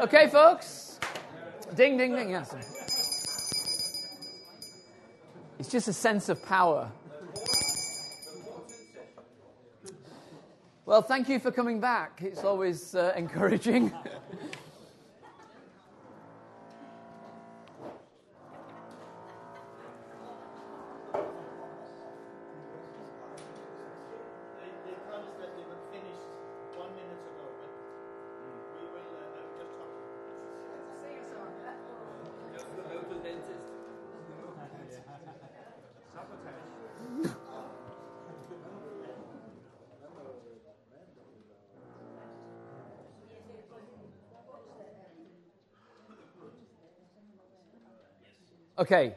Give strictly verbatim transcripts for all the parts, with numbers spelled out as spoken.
Okay, folks? Ding, ding, ding. Yes. It's just a sense of power. Well, thank you for coming back. It's always uh, encouraging. Okay.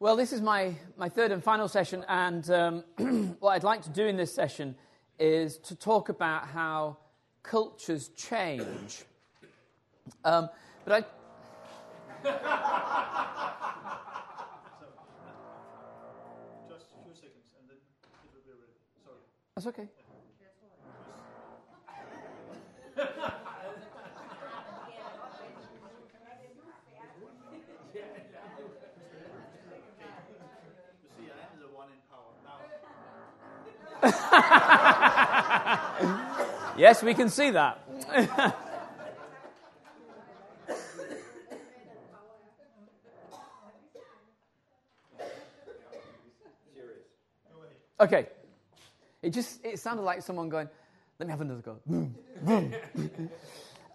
Well, this is my, my third and final session, and um, what I'd like to do in this session is to talk about how cultures change. Um, but I... Just a few seconds, and then it will be ready. Sorry. That's okay. Yes, we can see that. Okay. It just it sounded like someone going, let me have another go.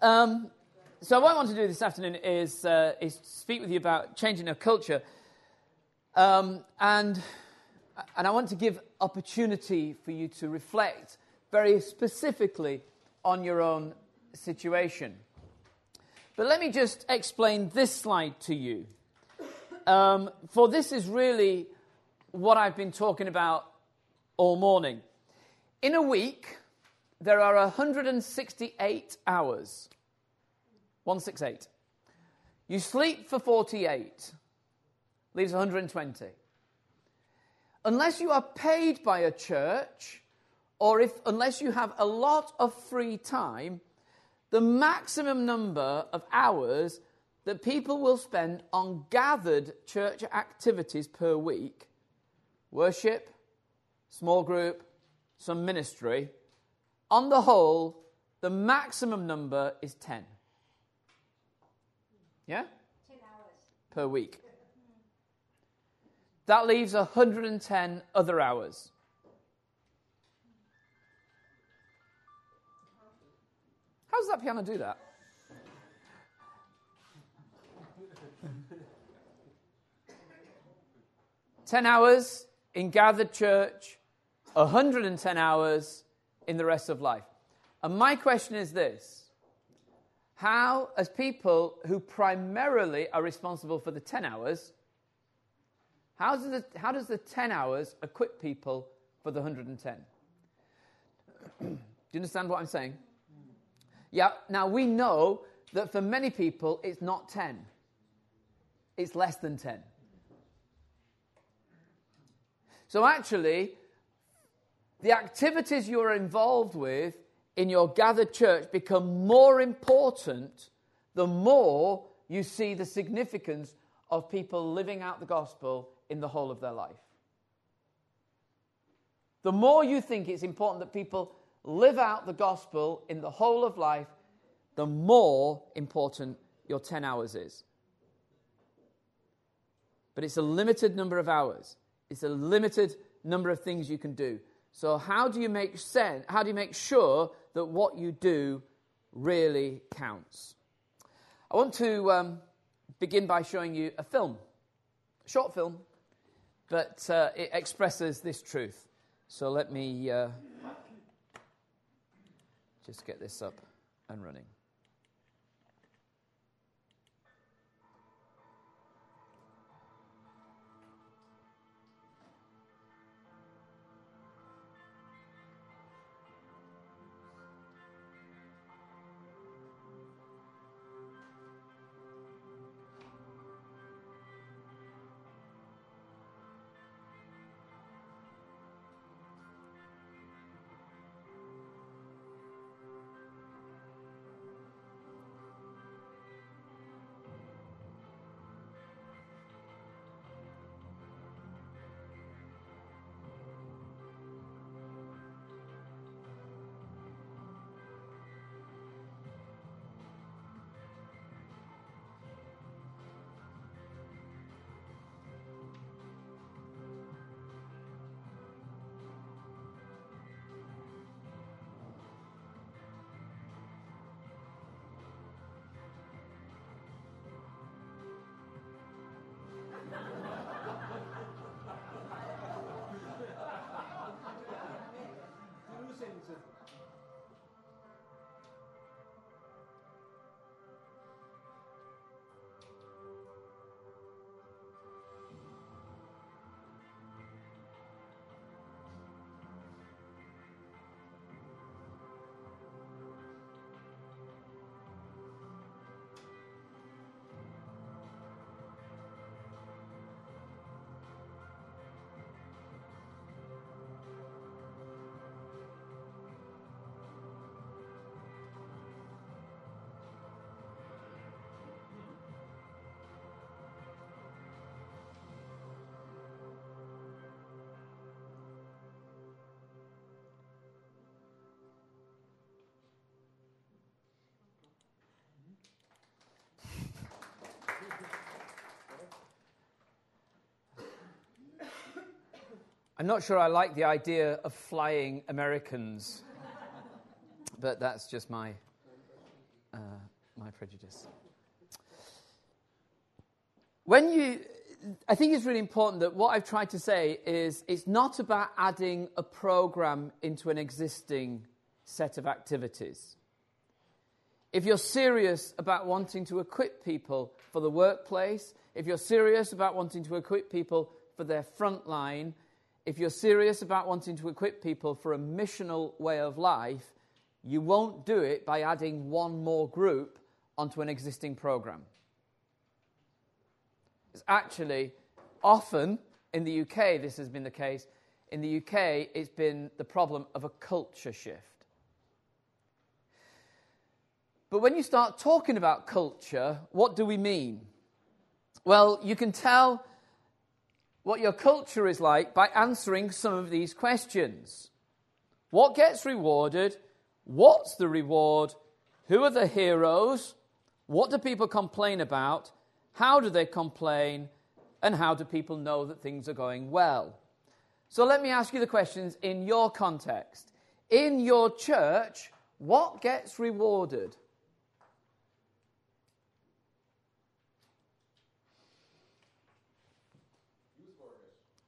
um, so what I want to do this afternoon is uh, is speak with you about changing our culture. Um, and and I want to give opportunity for you to reflect very specifically on your own situation. But let me just explain this slide to you. Um, for this is really what I've been talking about all morning. In a week, there are one hundred sixty-eight hours. one hundred sixty-eight. You sleep for forty-eight, leaves one hundred twenty. Unless you are paid by a church, or if unless you have a lot of free time, the maximum number of hours that people will spend on gathered church activities per week, worship, small group, some ministry, on the whole, the maximum number is ten. Yeah? ten hours. Per week. That leaves one hundred ten other hours. How does that piano do that? ten hours in gathered church, one hundred ten hours in the rest of life. And my question is this. How, as people who primarily are responsible for the ten hours, how does the, how does the ten hours equip people for the one hundred ten? Do you understand what I'm saying? Yeah, now we know that for many people it's not ten. It's less than ten. So actually, the activities you are involved with in your gathered church become more important the more you see the significance of people living out the gospel in the whole of their life. The more you think it's important that people live out the gospel in the whole of life, the more important your ten hours is. But it's a limited number of hours. It's a limited number of things you can do. So how do you make sense? How do you make sure that what you do really counts? I want to um, begin by showing you a film, a short film, but uh, it expresses this truth. So let me... Uh, Just get this up and running. I'm not sure I like the idea of flying Americans, but that's just my uh, my prejudice. When you, I think it's really important that what I've tried to say is it's not about adding a program into an existing set of activities. If you're serious about wanting to equip people for the workplace, if you're serious about wanting to equip people for their front line, if you're serious about wanting to equip people for a missional way of life, you won't do it by adding one more group onto an existing program. It's actually often, in the U K this has been the case, in the U K it's been the problem of a culture shift. But when you start talking about culture, what do we mean? Well, you can tell what your culture is like by answering some of these questions. What gets rewarded? What's the reward? Who are the heroes? What do people complain about? How do they complain? And how do people know that things are going well? So let me ask you the questions in your context. In your church, what gets rewarded?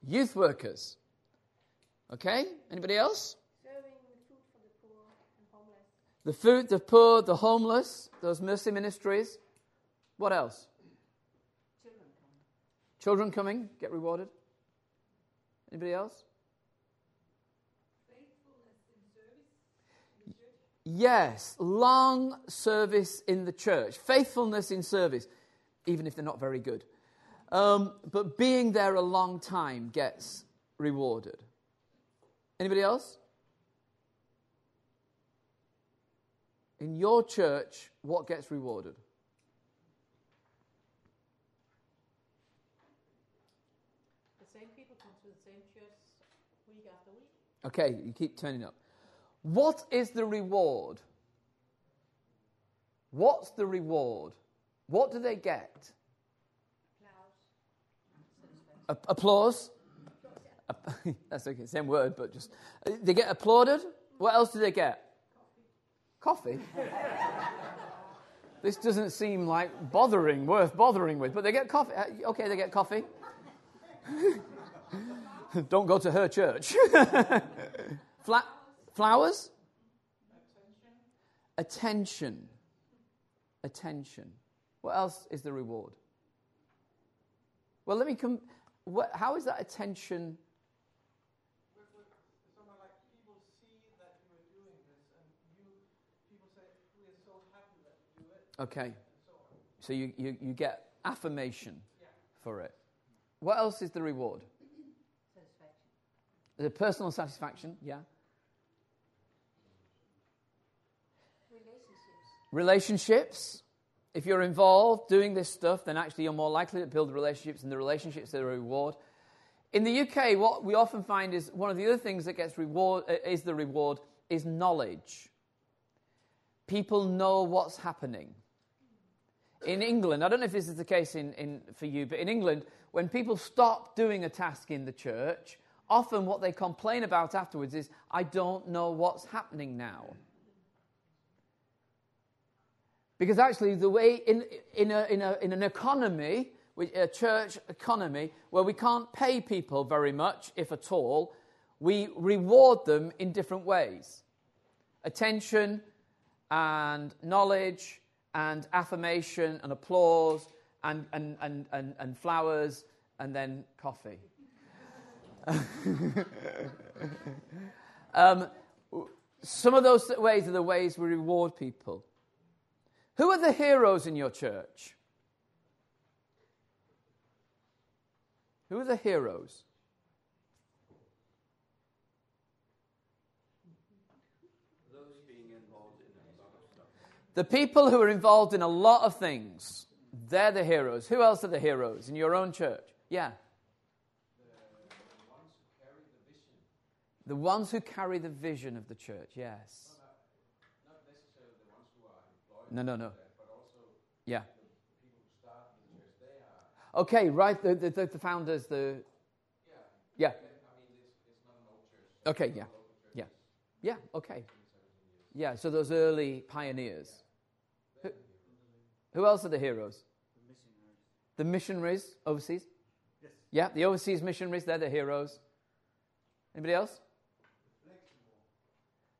Youth workers. Okay, anybody else? Serving the food for the poor and homeless. The food, the poor, the homeless, those mercy ministries. What else? Children coming. Children coming, get rewarded. Anybody else? Faithfulness in service in the church. Yes, long service in the church. Faithfulness in service, even if they're not very good. Um, but being there a long time gets rewarded. Anybody else? In your church, what gets rewarded? The same people come to the same church week after week. Okay, you keep turning up. What is the reward? What's the reward? What do they get? A- applause. A- That's okay, same word, but just... Uh, they get applauded. What else do they get? Coffee. Coffee? This doesn't seem like bothering, worth bothering with, but they get coffee. Uh, okay, they get coffee. Don't go to her church. Fla- flowers? Attention. Attention. Attention. What else is the reward? Well, let me come... What, how is that attention? With, with someone like people see that you are doing this, and you people say we are so happy that you do it. Okay, so, so you, you, you get affirmation yeah. for it. What else is the reward? Satisfaction. The personal satisfaction, yeah. Relationships. Relationships. If you're involved doing this stuff, then actually you're more likely to build relationships, and the relationships are a reward. In the U K, what we often find is one of the other things that gets reward uh, is the reward is knowledge. People know what's happening. In England, I don't know if this is the case in, in for you, but in England, when people stop doing a task in the church, often what they complain about afterwards is, I don't know what's happening now. Because actually, the way in in a, in, a, in an economy, a church economy, where we can't pay people very much, if at all, we reward them in different ways. Attention and knowledge and affirmation and applause and, and, and, and, and flowers and then coffee. um, some of those ways are the ways we reward people. Who are the heroes in your church? Who are the heroes? Those being involved in a lot of stuff. The people who are involved in a lot of things, they're the heroes. Who else are the heroes in your own church? Yeah. The ones who carry the vision. The ones who carry the vision of the church, yes. No, no, no. Yeah. Okay, right. The the, the founders, the yeah. Yeah. I mean, it's, it's Okay, yeah, yeah, yeah, okay. Yeah, so those early pioneers. Who, who else are the heroes? The missionaries overseas? Yes. Yeah, the overseas missionaries, they're the heroes. Anybody else?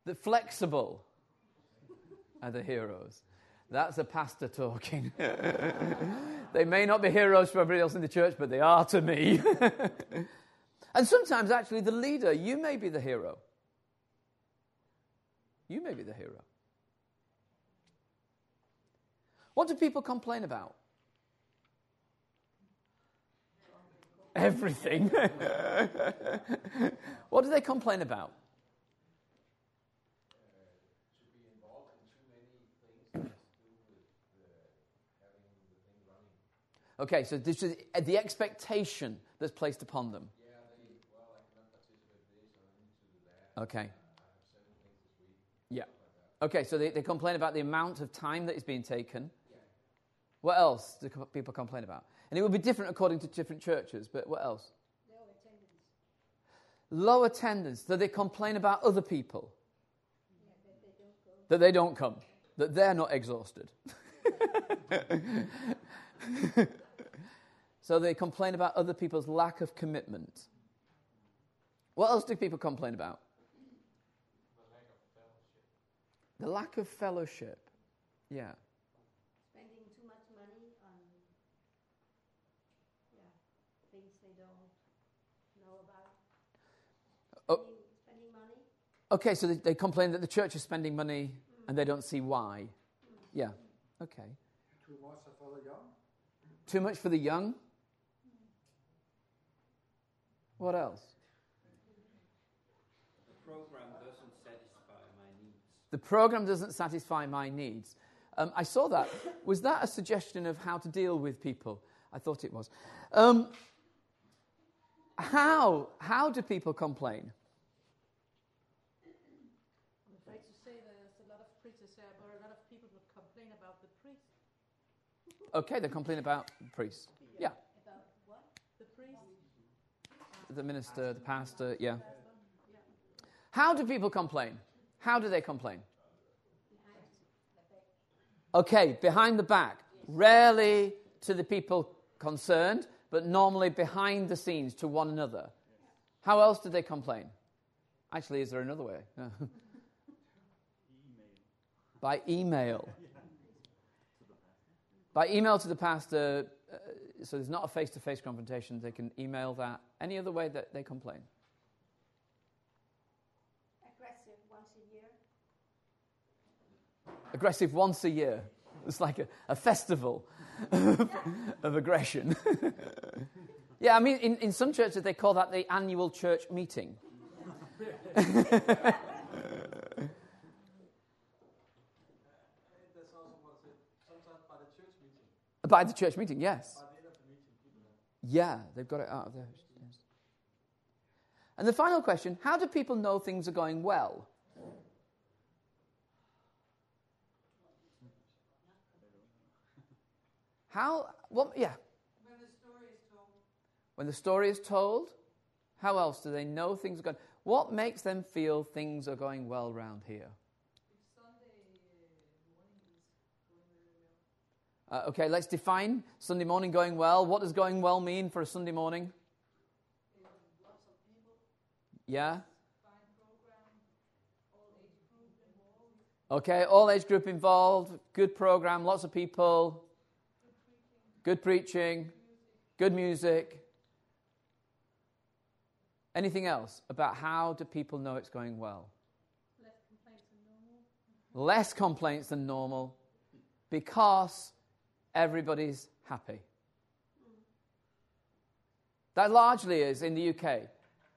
The flexible are the heroes. That's a pastor talking. They may not be heroes for everybody else in the church, but they are to me. And sometimes, actually, the leader, you may be the hero. You may be the hero. What do people complain about? Everything. What do they complain about? Okay, so this is the expectation that's placed upon them. Yeah, they, well, I cannot participate in this, I need to do that. Okay. Yeah. Okay, so they, they complain about the amount of time that is being taken. Yeah. What else do people complain about? And it will be different according to different churches, but what else? Low attendance. Low attendance. So they complain about other people. Yeah, that they don't go. That they don't come. That they're not exhausted. So they complain about other people's lack of commitment. What else do people complain about? The lack of fellowship. The lack of fellowship. Yeah. Spending too much money on yeah, things they don't know about. Spending, oh. spending money. Okay, so they, they complain that the church is spending money mm. and they don't see why. Mm. Yeah. Okay. Too much for the young. Too much for the young? What else? The program doesn't satisfy my needs. The program doesn't satisfy my needs. Um, I saw that. Was that a suggestion of how to deal with people? I thought it was. Um, how? How do people complain? I'm afraid to say there's a lot of preachers there, but a lot of people that complain about the priest. Okay, they complain about the priest. Yeah. About what? The priest? The minister, the pastor, yeah. How do people complain? How do they complain? Okay, behind the back. Rarely to the people concerned, but normally behind the scenes to one another. How else do they complain? Actually, is there another way? No. By email. By email to the pastor, uh, so there's not a face-to-face confrontation. They can email that. Any other way that they complain? Aggressive once a year. Aggressive once a year. It's like a, a festival of, of aggression. Yeah, I mean, in, in some churches they call that the annual church meeting. By the church meeting, yes. Yeah, they've got it out of there. Yes. And the final question, how do people know things are going well? How, what, yeah. When the story is told. When the story is told, how else do they know things are going? What makes them feel things are going well round here? Uh, okay, let's define Sunday morning going well. What does going well mean for a Sunday morning? Lots of people. Yeah. Okay, all age group involved. Good program, lots of people. Good preaching. Good music. Anything else about how do people know it's going well? Less complaints than normal. Less complaints than normal because everybody's happy. That largely is, in the U K,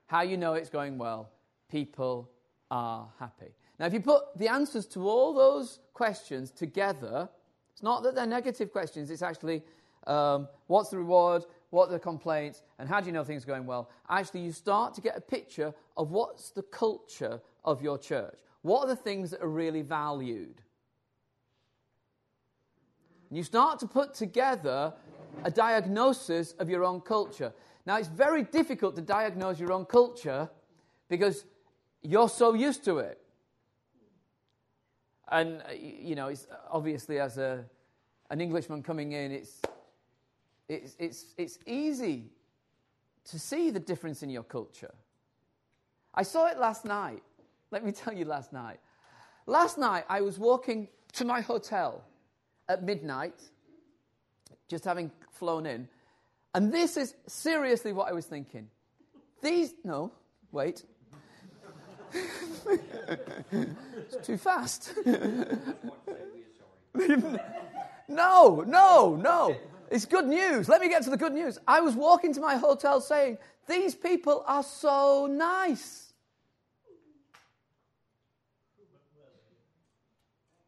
how you know it's going well. People are happy. Now, if you put the answers to all those questions together, it's not that they're negative questions, it's actually um, what's the reward, what are the complaints, and how do you know things are going well? Actually, you start to get a picture of what's the culture of your church. What are the things that are really valued? And you start to put together a diagnosis of your own culture. Now, it's very difficult to diagnose your own culture because you're so used to it. And, you know, it's obviously as a an Englishman coming in, it's it's it's it's easy to see the difference in your culture. I saw it last night. Let me tell you last night. Last night, I was walking to my hotel at midnight, just having flown in, and this is seriously what I was thinking. These, no, wait. It's too fast. No, no, no. It's good news. Let me get to the good news. I was walking to my hotel saying, these people are so nice.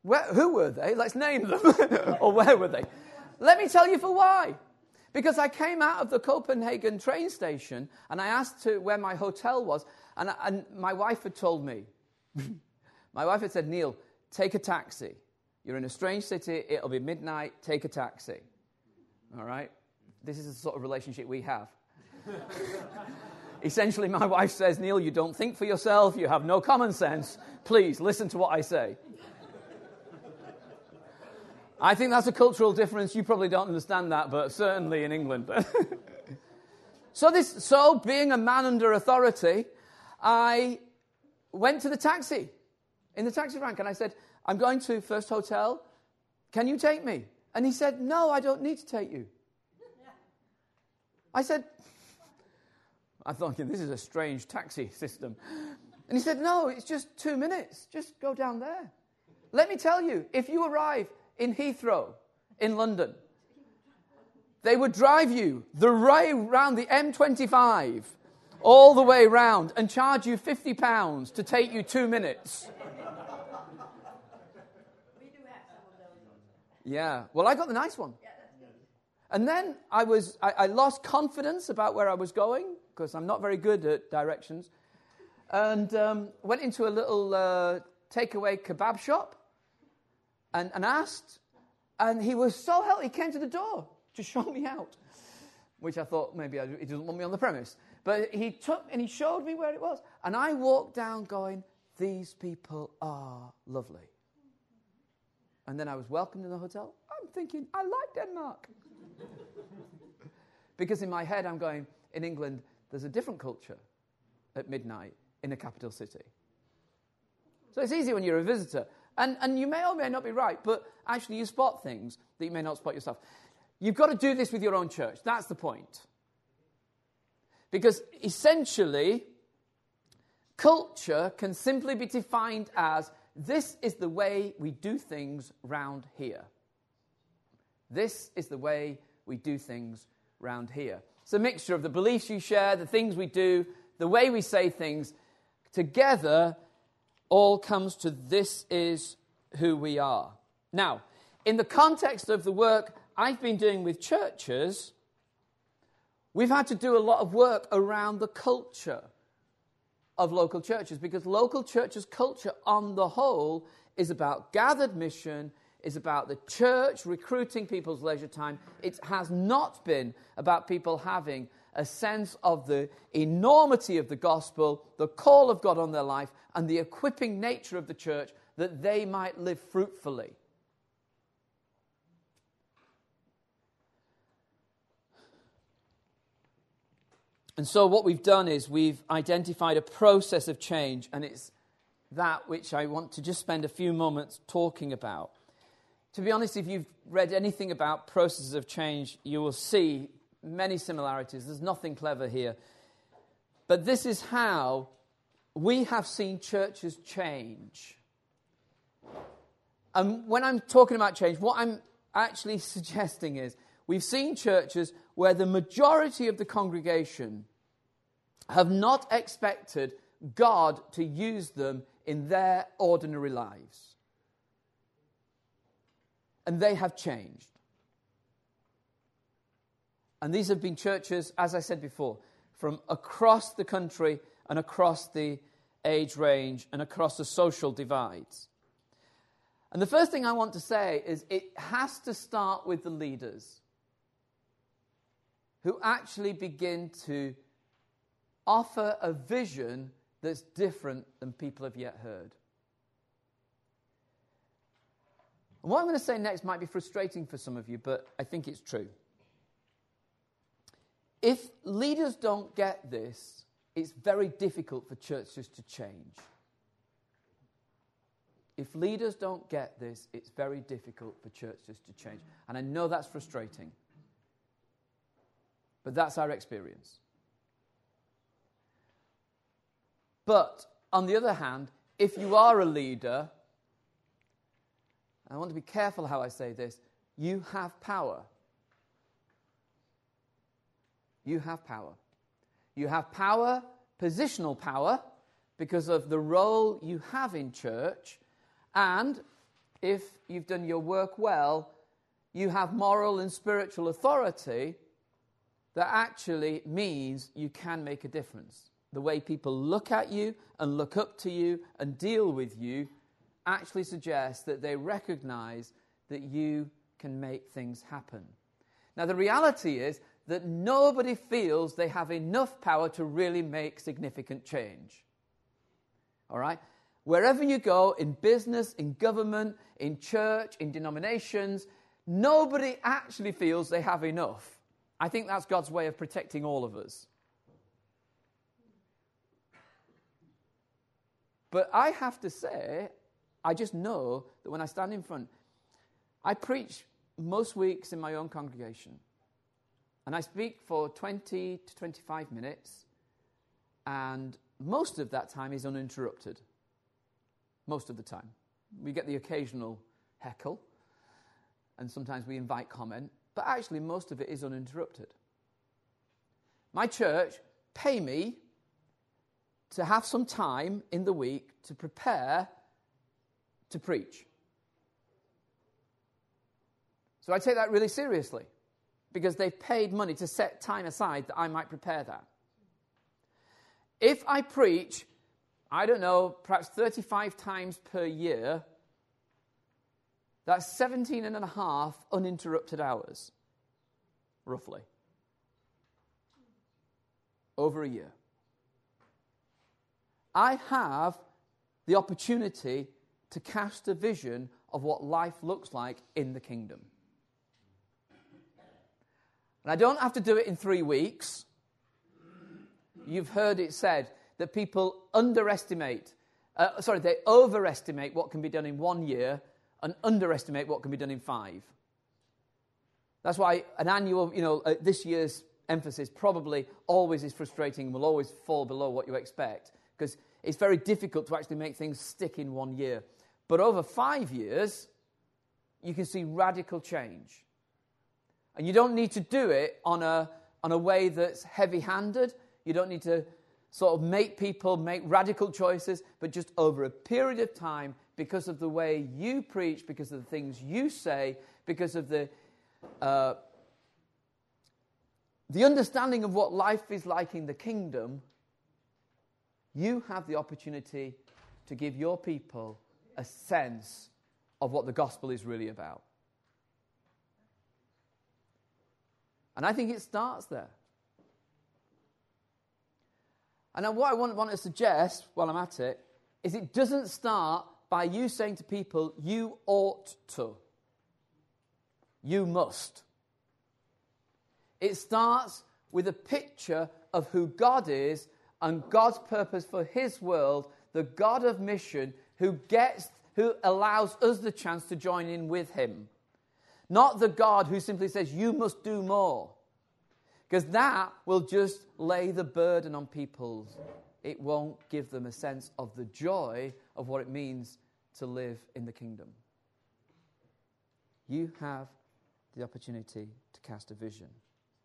Where, who were they? Let's name them. Or where were they? Let me tell you for why. Because I came out of the Copenhagen train station and I asked to where my hotel was, and, I, and my wife had told me, my wife had said, Neil, take a taxi. You're in a strange city, it'll be midnight, take a taxi. All right? This is the sort of relationship we have. Essentially, my wife says, Neil, you don't think for yourself, you have no common sense. Please, listen to what I say. I think that's a cultural difference. You probably don't understand that, but certainly in England. so this, so being a man under authority, I went to the taxi, in the taxi rank, and I said, I'm going to First Hotel. Can you take me? And he said, no, I don't need to take you. I said, I'm thinking, this is a strange taxi system. And he said, no, it's just two minutes. Just go down there. Let me tell you, if you arrive in Heathrow, in London, they would drive you the way round the M twenty-five, all the way round, and charge you fifty pounds to take you two minutes. We do have some of those. Yeah, well, I got the nice one. Yeah, that's good. And then I was, I, I lost confidence about where I was going, because I'm not very good at directions, and um, went into a little uh, takeaway kebab shop, And, and asked, and he was so helpful. He came to the door to show me out, which I thought maybe I, he doesn't want me on the premise. But he took and he showed me where it was, and I walked down going, "These people are lovely." And then I was welcomed in the hotel. I'm thinking, I like Denmark, because in my head I'm going, in England there's a different culture at midnight in a capital city. So it's easy when you're a visitor. And and you may or may not be right, but actually you spot things that you may not spot yourself. You've got to do this with your own church. That's the point. Because essentially, culture can simply be defined as, this is the way we do things round here. This is the way we do things round here. It's a mixture of the beliefs you share, the things we do, the way we say things together. All comes to, this is who we are. Now, in the context of the work I've been doing with churches, we've had to do a lot of work around the culture of local churches, because local churches' culture on the whole is about gathered mission, is about the church recruiting people's leisure time. It has not been about people having a sense of the enormity of the gospel, the call of God on their life, and the equipping nature of the church that they might live fruitfully. And so what we've done is we've identified a process of change, and it's that which I want to just spend a few moments talking about. To be honest, if you've read anything about processes of change, you will see many similarities. There's nothing clever here. But this is how we have seen churches change. And when I'm talking about change, what I'm actually suggesting is we've seen churches where the majority of the congregation have not expected God to use them in their ordinary lives. And they have changed. And these have been churches, as I said before, from across the country and across the age range and across the social divides. And the first thing I want to say is it has to start with the leaders who actually begin to offer a vision that's different than people have yet heard. And what I'm going to say next might be frustrating for some of you, but I think it's true. If leaders don't get this, it's very difficult for churches to change. If leaders don't get this, it's very difficult for churches to change. And I know that's frustrating. But that's our experience. But, on the other hand, if you are a leader, I want to be careful how I say this, you have power. You have power. You have power, positional power, because of the role you have in church, and if you've done your work well, you have moral and spiritual authority that actually means you can make a difference. The way people look at you and look up to you and deal with you actually suggests that they recognize that you can make things happen. Now, the reality is that nobody feels they have enough power to really make significant change. All right? Wherever you go, in business, in government, in church, in denominations, nobody actually feels they have enough. I think that's God's way of protecting all of us. But I have to say, I just know that when I stand in front, I preach most weeks in my own congregation. And I speak for twenty to twenty-five minutes, and most of that time is uninterrupted. Most of the time. We get the occasional heckle, and sometimes we invite comment, but actually most of it is uninterrupted. My church pay me to have some time in the week to prepare to preach. So I take that really seriously, because they've paid money to set time aside that I might prepare that. If I preach, I don't know, perhaps thirty-five times per year, that's seventeen and a half uninterrupted hours, roughly, over a year. I have the opportunity to cast a vision of what life looks like in the kingdom. And I don't have to do it in three weeks. You've heard it said that people underestimate, uh, sorry, they overestimate what can be done in one year and underestimate what can be done in five. That's why an annual, you know, uh, this year's emphasis probably always is frustrating and will always fall below what you expect, because it's very difficult to actually make things stick in one year. But over five years, you can see radical change. And you don't need to do it on a on a way that's heavy-handed. You don't need to sort of make people make radical choices, but just over a period of time, because of the way you preach, because of the things you say, because of the uh, the understanding of what life is like in the kingdom, you have the opportunity to give your people a sense of what the gospel is really about. And I think it starts there. And what I want, want to suggest, while I'm at it, is it doesn't start by you saying to people, you ought to. You must. It starts with a picture of who God is and God's purpose for his world, the God of mission, who gets, who allows us the chance to join in with him. Not the God who simply says, you must do more. Because that will just lay the burden on people. It won't give them a sense of the joy of what it means to live in the kingdom. You have the opportunity to cast a vision.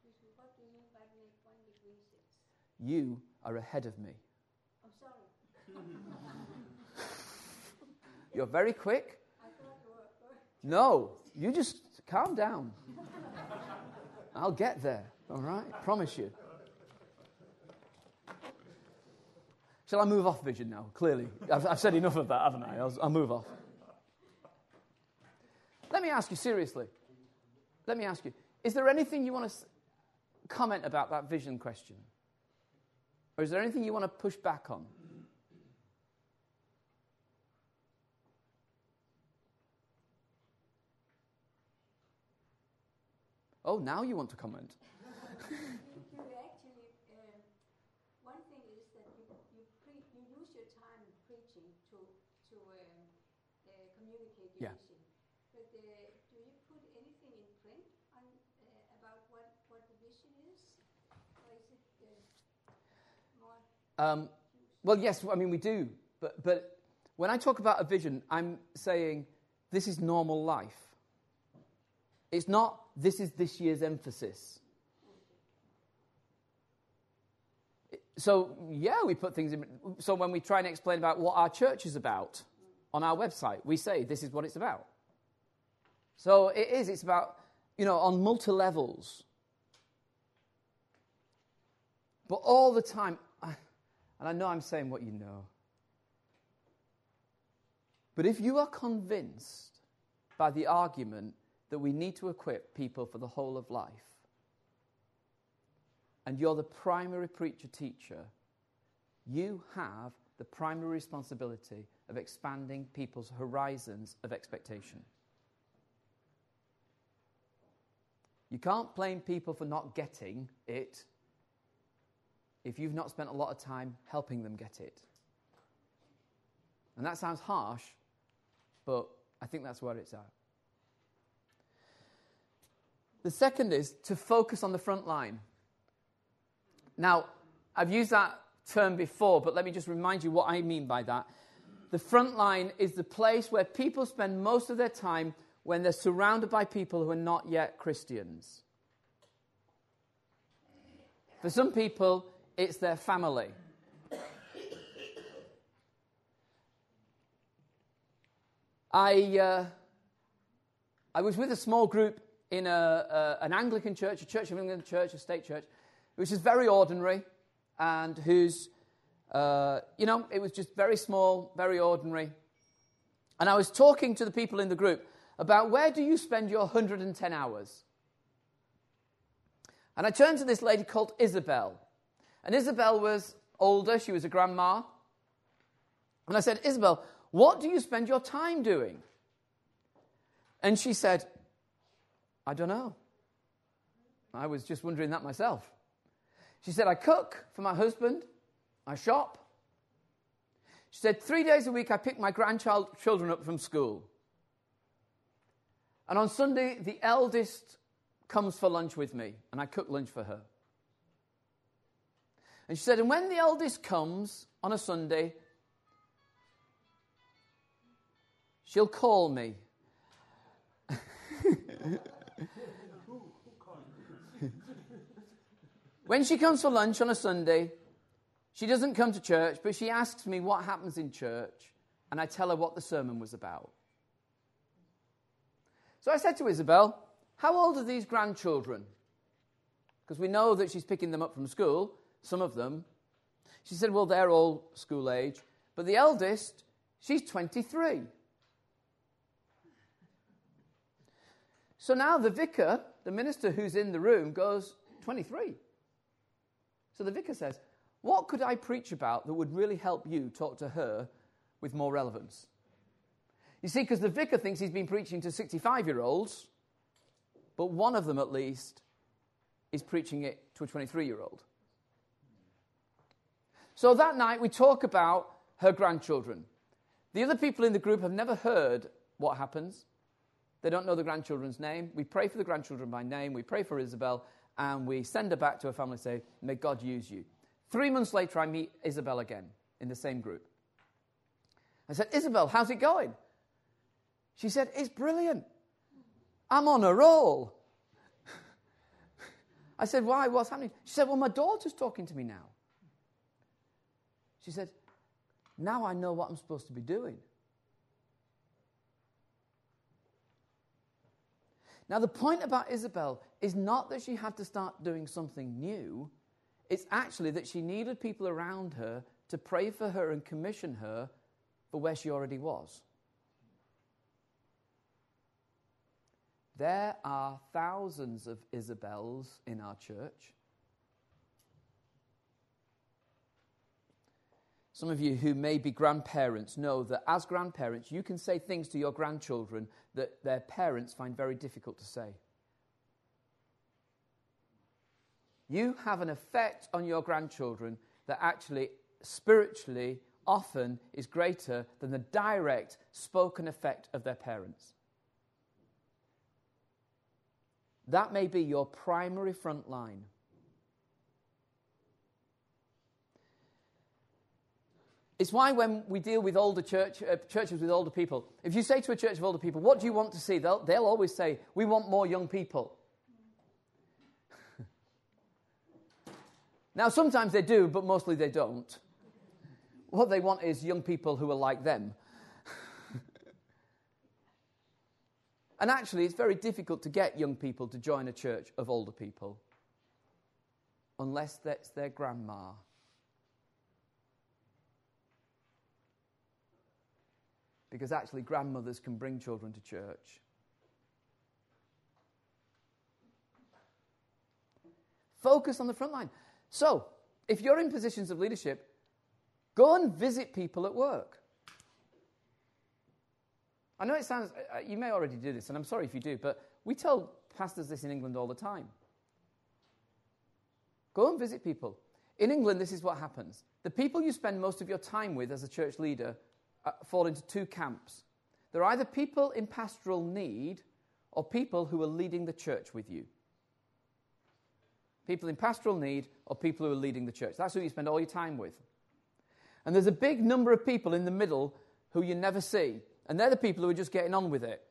What do you mean by make one degree six? You are ahead of me. I'm sorry. You're very quick. I thought you were first. No, you just... calm down. I'll get there, all right? Promise you. Shall I move off vision now? Clearly. I've, I've said enough of that, haven't I? I'll, I'll move off. Let me ask you seriously. Let me ask you. Is there anything you want to s- comment about that vision question? Or is there anything you want to push back on? Oh, now you want to comment. You actually, uh, one thing is that you, you, pre- you use your time preaching to, to um, uh, communicate your yeah. mission. But uh, do you put anything in print on, uh, about what, what the vision is? Or is it uh, more... Um, well, yes, I mean, we do. But, but when I talk about a vision, I'm saying this is normal life. It's not, this is this year's emphasis. So, yeah, we put things in. So when we try and explain about what our church is about on our website, we say this is what it's about. So it is, it's about, you know, on multi levels. But all the time, and I know I'm saying what you know, but if you are convinced by the argument that we need to equip people for the whole of life, and you're the primary preacher-teacher, you have the primary responsibility of expanding people's horizons of expectation. You can't blame people for not getting it if you've not spent a lot of time helping them get it. And that sounds harsh, but I think that's where it's at. The second is to focus on the front line. Now, I've used that term before, but let me just remind you what I mean by that. The front line is the place where people spend most of their time when they're surrounded by people who are not yet Christians. For some people, it's their family. I uh, I was with a small group in a, uh, an Anglican church, a Church of England church, a state church, which is very ordinary, and who's, uh, you know, it was just very small, very ordinary. And I was talking to the people in the group about where do you spend your one hundred ten hours? And I turned to this lady called Isabel. And Isabel was older, she was a grandma. And I said, Isabel, what do you spend your time doing? And she said, I don't know. I was just wondering that myself. She said, I cook for my husband. I shop. She said, three days a week I pick my grandchildren up from school. And on Sunday, the eldest comes for lunch with me, and I cook lunch for her. And she said, and when the eldest comes on a Sunday, she'll call me. When she comes for lunch on a Sunday, she doesn't come to church, but she asks me what happens in church, and I tell her what the sermon was about. So I said to Isabel, how old are these grandchildren? Because we know that she's picking them up from school, some of them. She said, well, they're all school age, but the eldest, she's twenty-three. So now the vicar, the minister who's in the room, goes, twenty-three. So the vicar says, what could I preach about that would really help you talk to her with more relevance? You see, because the vicar thinks he's been preaching to sixty-five-year-olds, but one of them at least is preaching it to a twenty-three-year-old. So that night we talk about her grandchildren. The other people in the group have never heard what happens. They don't know the grandchildren's name. We pray for the grandchildren by name. We pray for Isabel, and we send her back to her family and say, may God use you. Three months later, I meet Isabel again in the same group. I said, Isabel, how's it going? She said, it's brilliant. I'm on a roll. I said, why? What's happening? She said, well, my daughter's talking to me now. She said, now I know what I'm supposed to be doing. Now, the point about Isabel is not that she had to start doing something new. It's actually that she needed people around her to pray for her and commission her for where she already was. There are thousands of Isabels in our church. Some of you who may be grandparents know that as grandparents, you can say things to your grandchildren that their parents find very difficult to say. you have an effect on your grandchildren that actually spiritually often is greater than the direct spoken effect of their parents. That may be your primary front line. It's why when we deal with older church, uh, churches with older people, if you say to a church of older people, what do you want to see? They'll, they'll always say, we want more young people. Now, sometimes they do, but mostly they don't. What they want is young people who are like them. And actually, it's very difficult to get young people to join a church of older people, unless that's their grandma. Because actually, grandmothers can bring children to church. Focus on the front line. So, if you're in positions of leadership, go and visit people at work. I know it sounds, you may already do this, and I'm sorry if you do, but we tell pastors this in England all the time. Go and visit people. In England, this is what happens. The people you spend most of your time with as a church leader uh, fall into two camps. They're either people in pastoral need or people who are leading the church with you. People in pastoral need or people who are leading the church. That's who you spend all your time with. And there's a big number of people in the middle who you never see. And they're the people who are just getting on with it.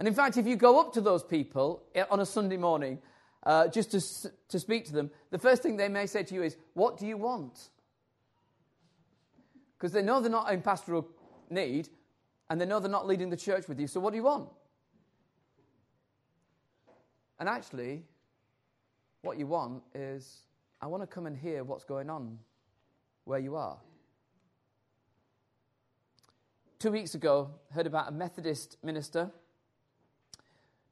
And in fact, if you go up to those people on a Sunday morning, uh, just to, to speak to them, the first thing they may say to you is, what do you want? Because they know they're not in pastoral need, and they know they're not leading the church with you, so what do you want? And actually, what you want is, I want to come and hear what's going on where you are. Two weeks ago, heard about a Methodist minister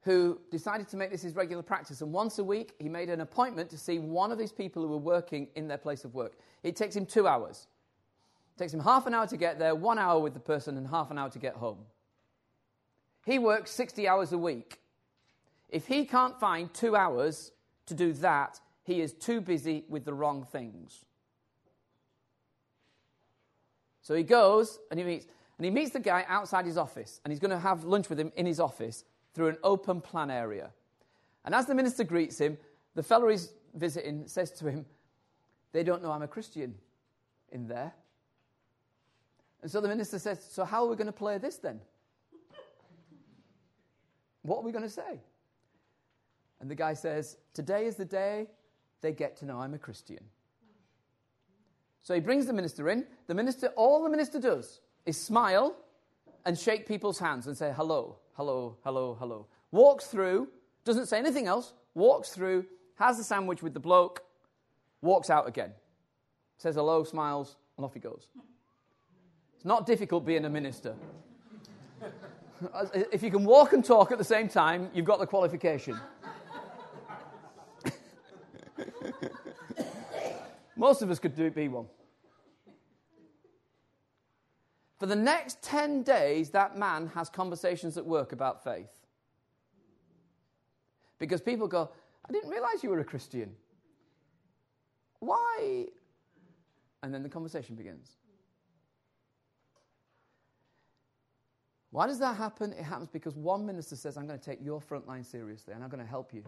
who decided to make this his regular practice. And once a week, he made an appointment to see one of these people who were working in their place of work. It takes him two hours. It takes him half an hour to get there, one hour with the person, and half an hour to get home. He works sixty hours a week. If he can't find two hours to do that, he is too busy with the wrong things. So he goes and he meets... And he meets the guy outside his office, and he's going to have lunch with him in his office through an open plan area. And as the minister greets him, the fellow he's visiting says to him, they don't know I'm a Christian in there. And so the minister says, so how are we going to play this then? What are we going to say? And the guy says, today is the day they get to know I'm a Christian. So he brings the minister in. The minister, all the minister does is smile and shake people's hands and say, hello, hello, hello, hello. Walks through, doesn't say anything else, walks through, has the sandwich with the bloke, walks out again. Says hello, smiles, and off he goes. It's not difficult being a minister. If you can walk and talk at the same time, you've got the qualification. Most of us could do be one. For the next ten days, that man has conversations at work about faith. Because people go, I didn't realize you were a Christian. Why? And then the conversation begins. Why does that happen? It happens because one minister says, I'm going to take your front line seriously and I'm going to help you.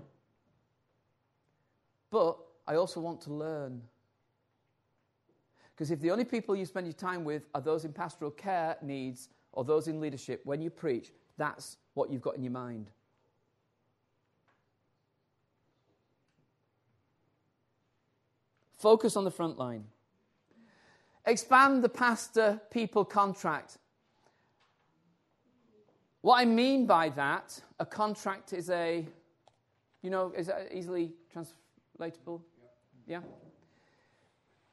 But I also want to learn. Because if the only people you spend your time with are those in pastoral care needs or those in leadership, when you preach, that's what you've got in your mind. Focus on the front line. Expand the pastor-people contract. What I mean by that, a contract is a, you know, is that easily translatable? Yeah.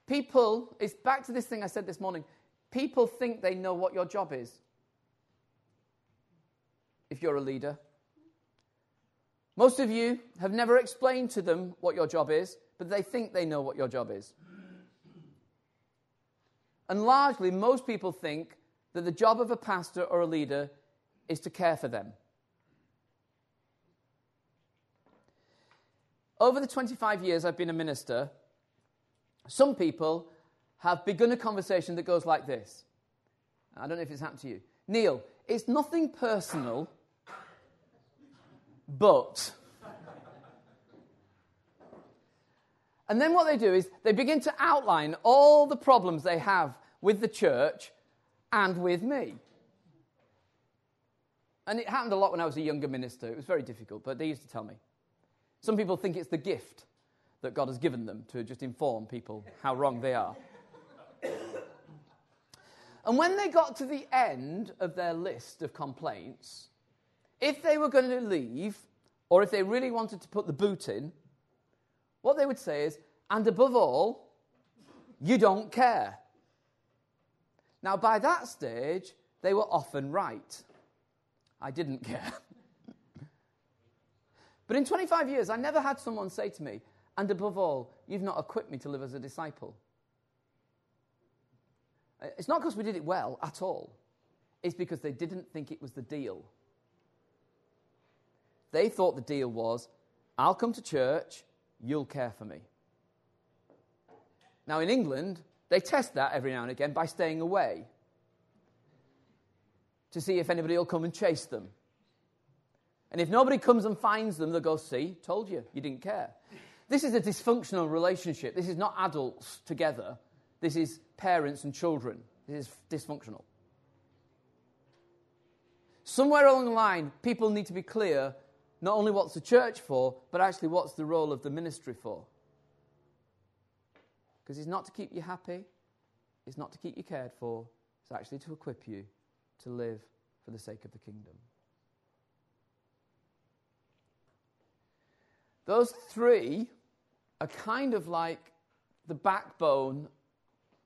People, it's back to this thing I said this morning. People think they know what your job is if you're a leader. Most of you have never explained to them what your job is, but they think they know what your job is. And largely, most people think that the job of a pastor or a leader is to care for them. Over the twenty-five years I've been a minister, some people have begun a conversation that goes like this. I don't know if it's happened to you. Neil, it's nothing personal, but... And then what they do is they begin to outline all the problems they have with the church and with me. And it happened a lot when I was a younger minister. It was very difficult, but they used to tell me. Some people think it's the gift that God has given them to just inform people how wrong they are. And when they got to the end of their list of complaints, if they were going to leave, or if they really wanted to put the boot in, what they would say is, and above all, you don't care. Now, by that stage, they were often right. I didn't care. But in twenty-five years, I never had someone say to me, and above all, you've not equipped me to live as a disciple. It's not because we did it well at all. It's because they didn't think it was the deal. They thought the deal was, I'll come to church, you'll care for me. Now, in England, they test that every now and again by staying away to see if anybody will come and chase them. And if nobody comes and finds them, they'll go, see, told you, you didn't care. This is a dysfunctional relationship. This is not adults together. This is parents and children. This is dysfunctional. Somewhere along the line, people need to be clear not only what's the church for, but actually what's the role of the ministry for. Because it's not to keep you happy, it's not to keep you cared for, it's actually to equip you to live for the sake of the kingdom. Those three are kind of like the backbone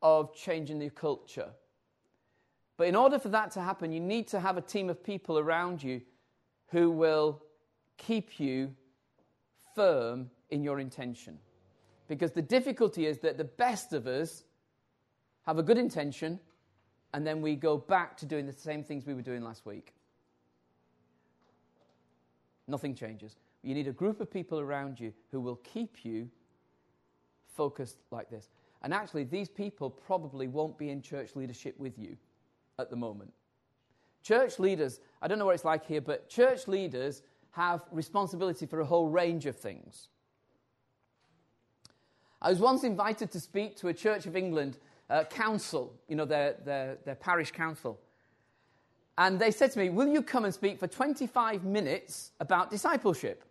of changing the culture. But in order for that to happen, you need to have a team of people around you who will keep you firm in your intention. Because the difficulty is that the best of us have a good intention and then we go back to doing the same things we were doing last week. Nothing changes. You need a group of people around you who will keep you focused like this. And actually, these people probably won't be in church leadership with you at the moment. Church leaders, I don't know what it's like here, but church leaders have responsibility for a whole range of things. I was once invited to speak to a Church of England uh, council, you know, their, their, their parish council. And they said to me, will you come and speak for twenty-five minutes about discipleship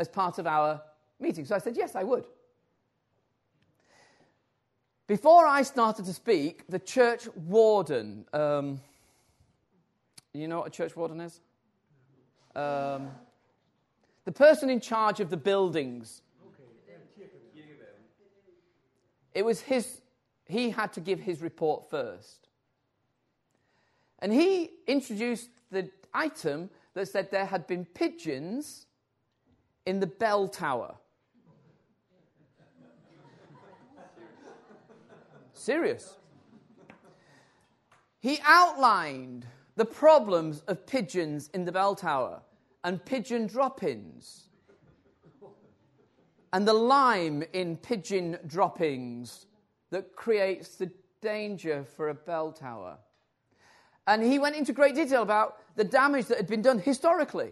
as part of our meeting? So I said, yes, I would. Before I started to speak, the church warden, um, you know what a church warden is? Um, the person in charge of the buildings. It was his, he had to give his report first. And he introduced the item that said there had been pigeons in the bell tower. Serious. He outlined the problems of pigeons in the bell tower and pigeon drop-ins and the lime in pigeon droppings that creates the danger for a bell tower. And he went into great detail about the damage that had been done historically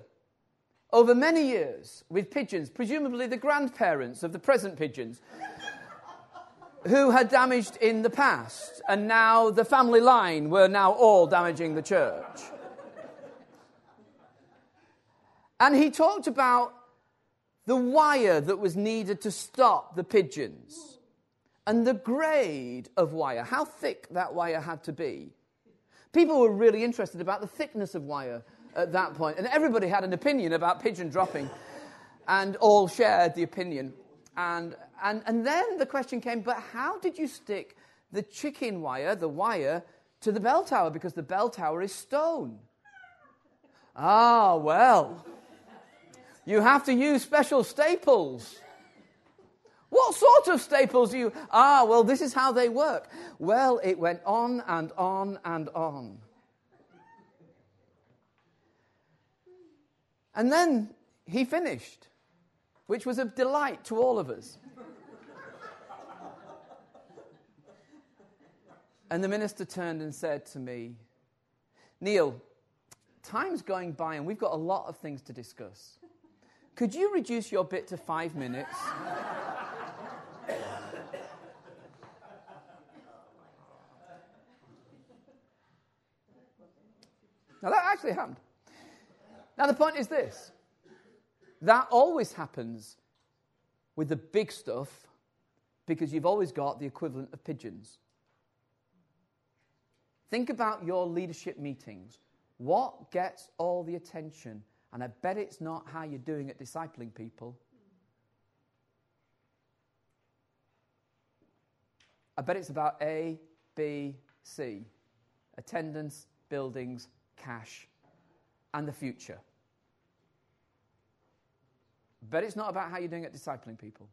over many years with pigeons, presumably the grandparents of the present pigeons, who had damaged in the past, and now the family line were now all damaging the church. And he talked about the wire that was needed to stop the pigeons, and the grade of wire, how thick that wire had to be. People were really interested about the thickness of wire at that point, and everybody had an opinion about pigeon dropping, and all shared the opinion. And and and then the question came, but how did you stick the chicken wire, the wire, to the bell tower? Because the bell tower is stone. Ah, well, you have to use special staples. What sort of staples do you... Ah, well, this is how they work. Well, it went on and on and on. And then he finished. which was of delight to all of us. And the minister turned and said to me, "Neil, time's going by and we've got a lot of things to discuss. Could you reduce your bit to five minutes? Now that actually happened. Now the point is this. That always happens with the big stuff because you've always got the equivalent of pigeons. Think about your leadership meetings. What gets all the attention? And I bet it's not how you're doing at discipling people. I bet it's about A, B, C. Attendance, buildings, cash, and the future. But it's not about how you're doing at discipling people.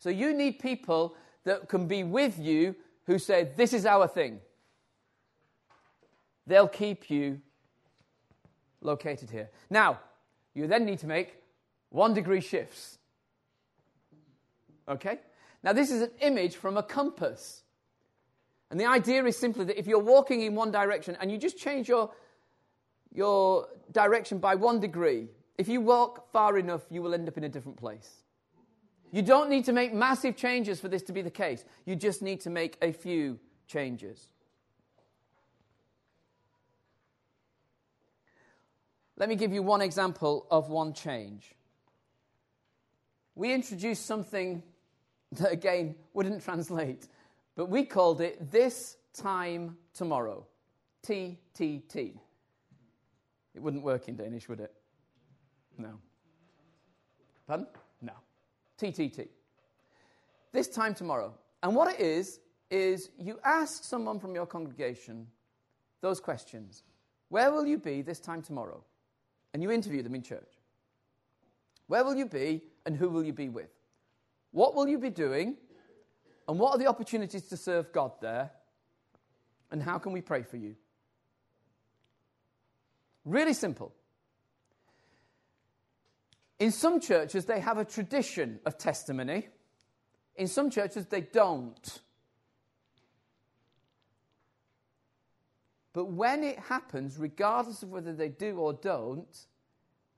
So you need people that can be with you who say, this is our thing. They'll keep you located here. Now, you then need to make one degree shifts. Okay? Now, this is an image from a compass. And the idea is simply that if you're walking in one direction and you just change your, your direction by one degree, if you walk far enough, you will end up in a different place. You don't need to make massive changes for this to be the case. You just need to make a few changes. Let me give you one example of one change. We introduced something that, again, wouldn't translate, but we called it This Time Tomorrow. T T T. It wouldn't work in Danish, would it? No. Pardon? No. T T T. This Time Tomorrow. And what it is, is you ask someone from your congregation those questions. Where will you be this time tomorrow? And you interview them in church. Where will you be and who will you be with? What will you be doing? And what are the opportunities to serve God there? And how can we pray for you? Really simple. In some churches, they have a tradition of testimony. In some churches, they don't. But when it happens, regardless of whether they do or don't,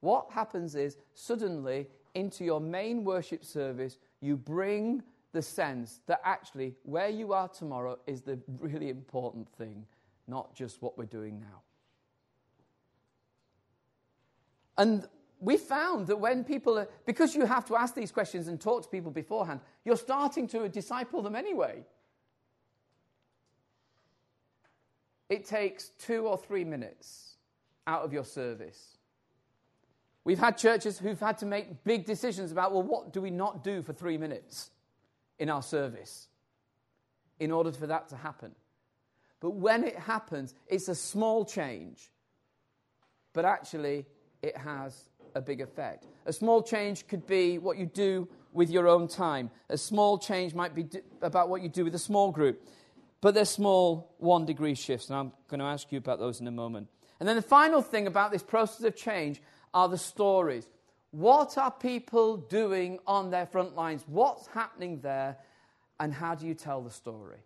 what happens is suddenly into your main worship service, you bring the sense that actually where you are tomorrow is the really important thing, not just what we're doing now. And we found that when people are, because you have to ask these questions and talk to people beforehand, you're starting to disciple them anyway. It takes two or three minutes out of your service. We've had churches who've had to make big decisions about, well, what do we not do for three minutes in our service in order for that to happen? But when it happens, it's a small change. But actually, it has a big effect. A small change could be what you do with your own time. A small change might be do- about what you do with a small group. But they're small one-degree shifts, and I'm going to ask you about those in a moment. And then the final thing about this process of change are the stories. What are people doing on their front lines? What's happening there? And how do you tell the story?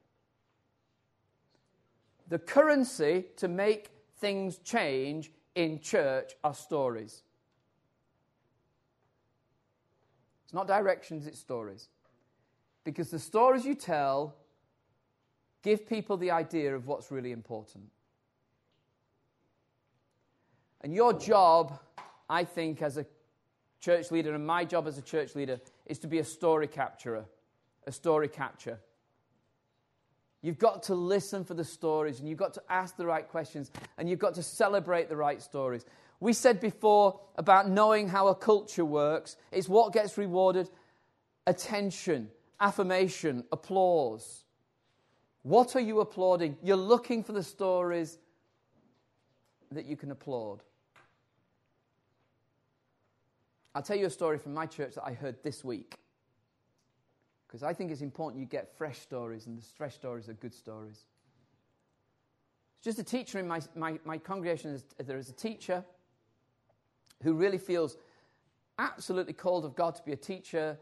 The currency to make things change in church are stories. It's not directions, it's stories. Because the stories you tell give people the idea of what's really important. And your job, I think, as a church leader, and my job as a church leader, is to be a story capturer, a story catcher. You've got to listen for the stories, and you've got to ask the right questions, and you've got to celebrate the right stories. We said before about knowing how a culture works. It's what gets rewarded: attention, affirmation, applause. What are you applauding? You're looking for the stories that you can applaud. I'll tell you a story from my church that I heard this week, because I think it's important you get fresh stories, and the fresh stories are good stories. It's just a teacher in my, my, my congregation. There is a teacher who really feels absolutely called of God to be a teacher.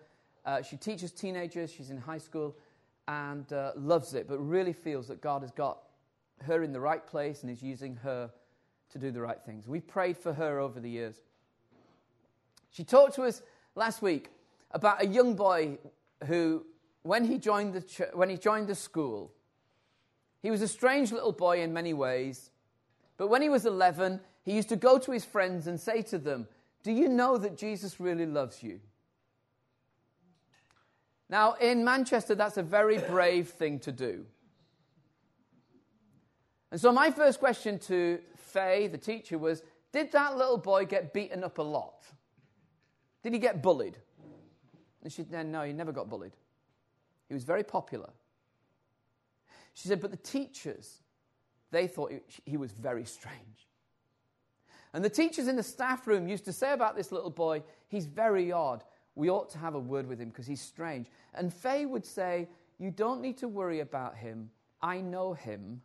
Uh, she teaches teenagers. She's in high school and uh, loves it, but really feels that God has got her in the right place and is using her to do the right things. We prayed for her over the years. She talked to us last week about a young boy who, when he joined the ch- when he joined the school, he was a strange little boy in many ways. But when he was eleven, he used to go to his friends and say to them, "Do you know that Jesus really loves you?" Now, in Manchester, that's a very brave thing to do. And so my first question to Faye, the teacher, was, did that little boy get beaten up a lot? Did he get bullied? And she said, no, he never got bullied. He was very popular. She said, but the teachers, they thought he was very strange. And the teachers in the staff room used to say about this little boy, he's very odd. We ought to have a word with him because he's strange. And Faye would say, you don't need to worry about him. I know him,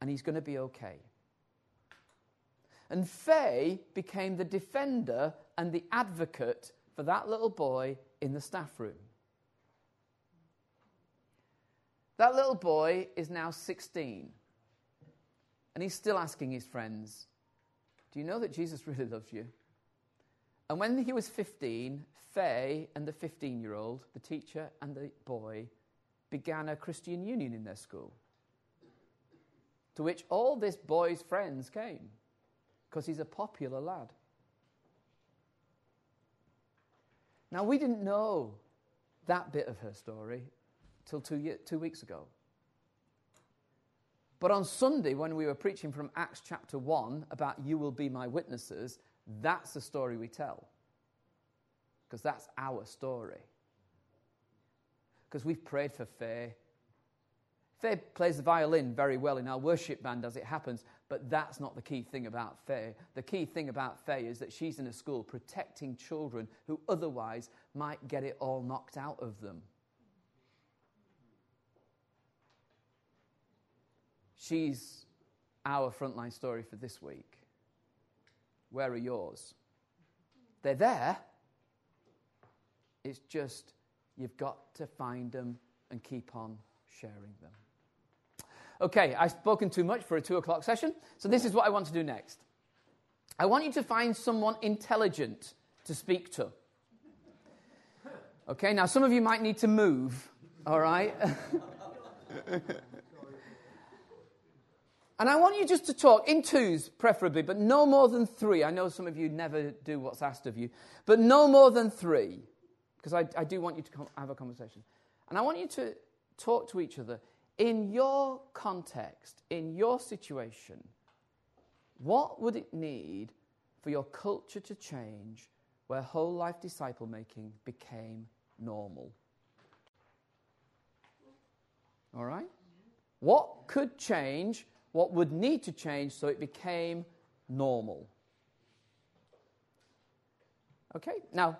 and he's going to be okay. And Faye became the defender and the advocate for that little boy in the staff room. That little boy is now sixteen, and he's still asking his friends, do you know that Jesus really loves you? And when he was fifteen, Faye and the fifteen-year-old, the teacher and the boy, began a Christian union in their school, to which all this boy's friends came, because he's a popular lad. Now, we didn't know that bit of her story till two, year, two weeks ago. But on Sunday, when we were preaching from Acts chapter one about you will be my witnesses, that's the story we tell. Because that's our story. Because we've prayed for Faye. Faye plays the violin very well in our worship band as it happens, but that's not the key thing about Faye. The key thing about Faye is that she's in a school protecting children who otherwise might get it all knocked out of them. She's our frontline story for this week. Where are yours? They're there. It's just you've got to find them and keep on sharing them. Okay, I've spoken too much for a two o'clock session, so this is what I want to do next. I want you to find someone intelligent to speak to. Okay, now some of you might need to move, all right? And I want you just to talk, in twos preferably, but no more than three. I know some of you never do what's asked of you, but no more than three, because I, I do want you to com- have a conversation. And I want you to talk to each other. In your context, in your situation, what would it need for your culture to change where whole life disciple making became normal? All right? What could change, what would need to change so it became normal? Okay, now,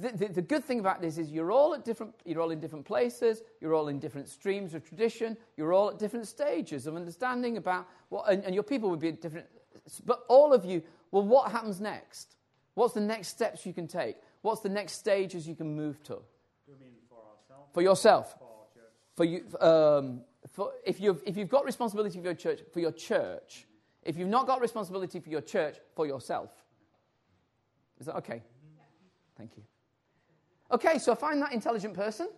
The, the, the good thing about this is you're all at different, you're all in different places, you're all in different streams of tradition, you're all at different stages of understanding about what, and, and your people would be at different, but all of you, well, what happens next? What's the next steps you can take? What's the next stages you can move to? You mean for ourselves? For yourself. For our church. For you, um, for, if you've, if you've got responsibility for your church, for your church. If you've not got responsibility for your church, for yourself. Is that okay? Yeah. Thank you. Okay, so find that intelligent person.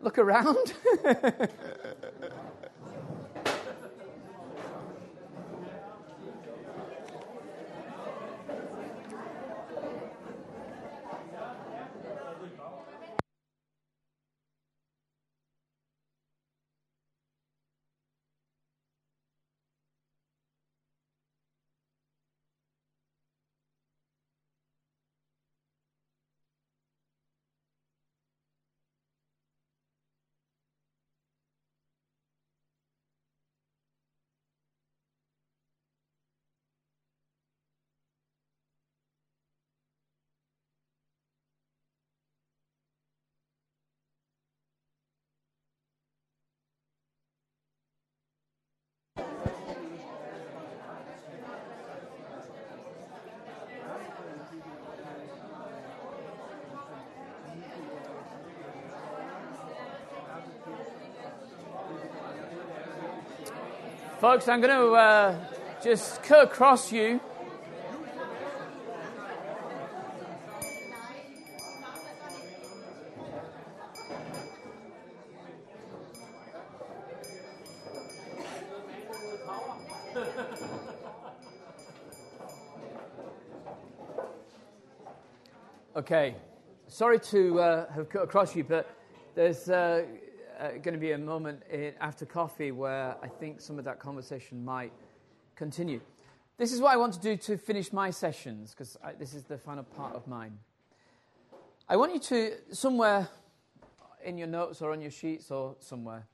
Look around. Folks, I'm going to uh, just cut across you. Okay, sorry to uh, have cut across you, but there's uh, uh, going to be a moment in, after coffee where I think some of that conversation might continue. This is what I want to do to finish my sessions, because this is the final part of mine. I want you to, somewhere in your notes or on your sheets or somewhere,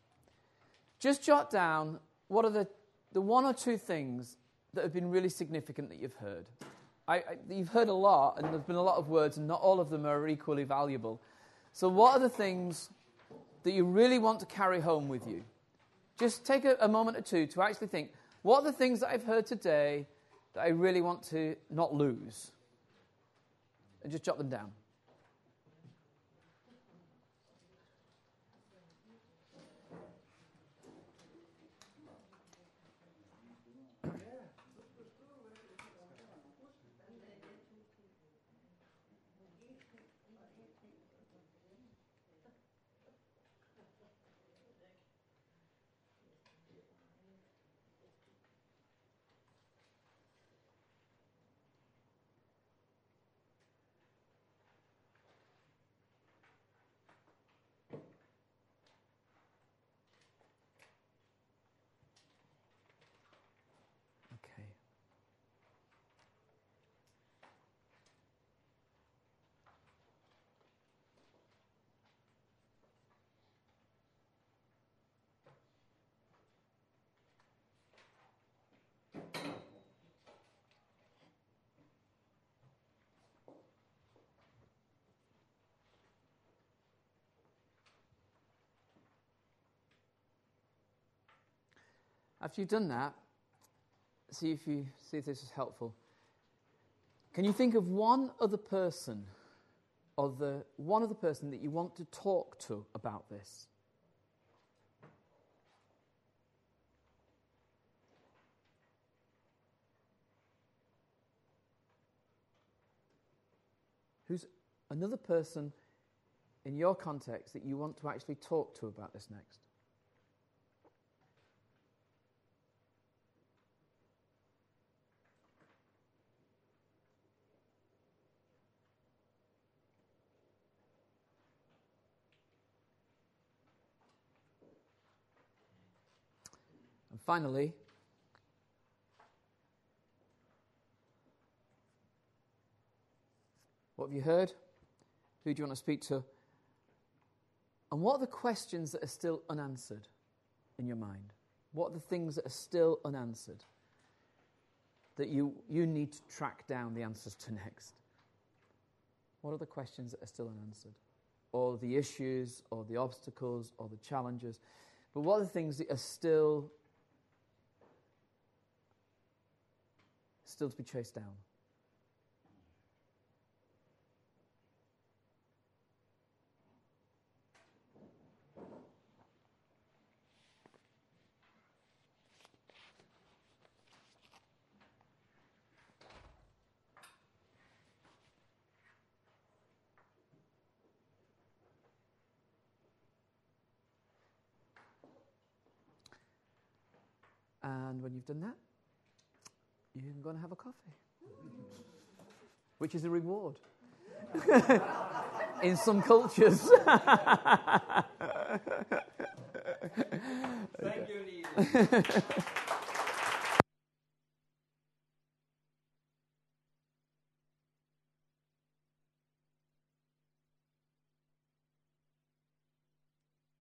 just jot down what are the, the one or two things that have been really significant that you've heard. I, I, you've heard a lot, and there's been a lot of words, and not all of them are equally valuable. So what are the things that you really want to carry home with you? Just take a, a moment or two to actually think, what are the things that I've heard today that I really want to not lose? And just jot them down. After you've done that, see if you see if this is helpful. Can you think of one other person, or the one other person that you want to talk to about this? Who's another person in your context that you want to actually talk to about this next? Finally, what have you heard? Who do you want to speak to? And what are the questions that are still unanswered in your mind? What are the things that are still unanswered that you, you need to track down the answers to next? What are the questions that are still unanswered? Or the issues, or the obstacles, or the challenges? But what are the things that are still still to be chased down? And when you've done that, you can go and have a coffee, which is a reward in some cultures. Thank you, Neil.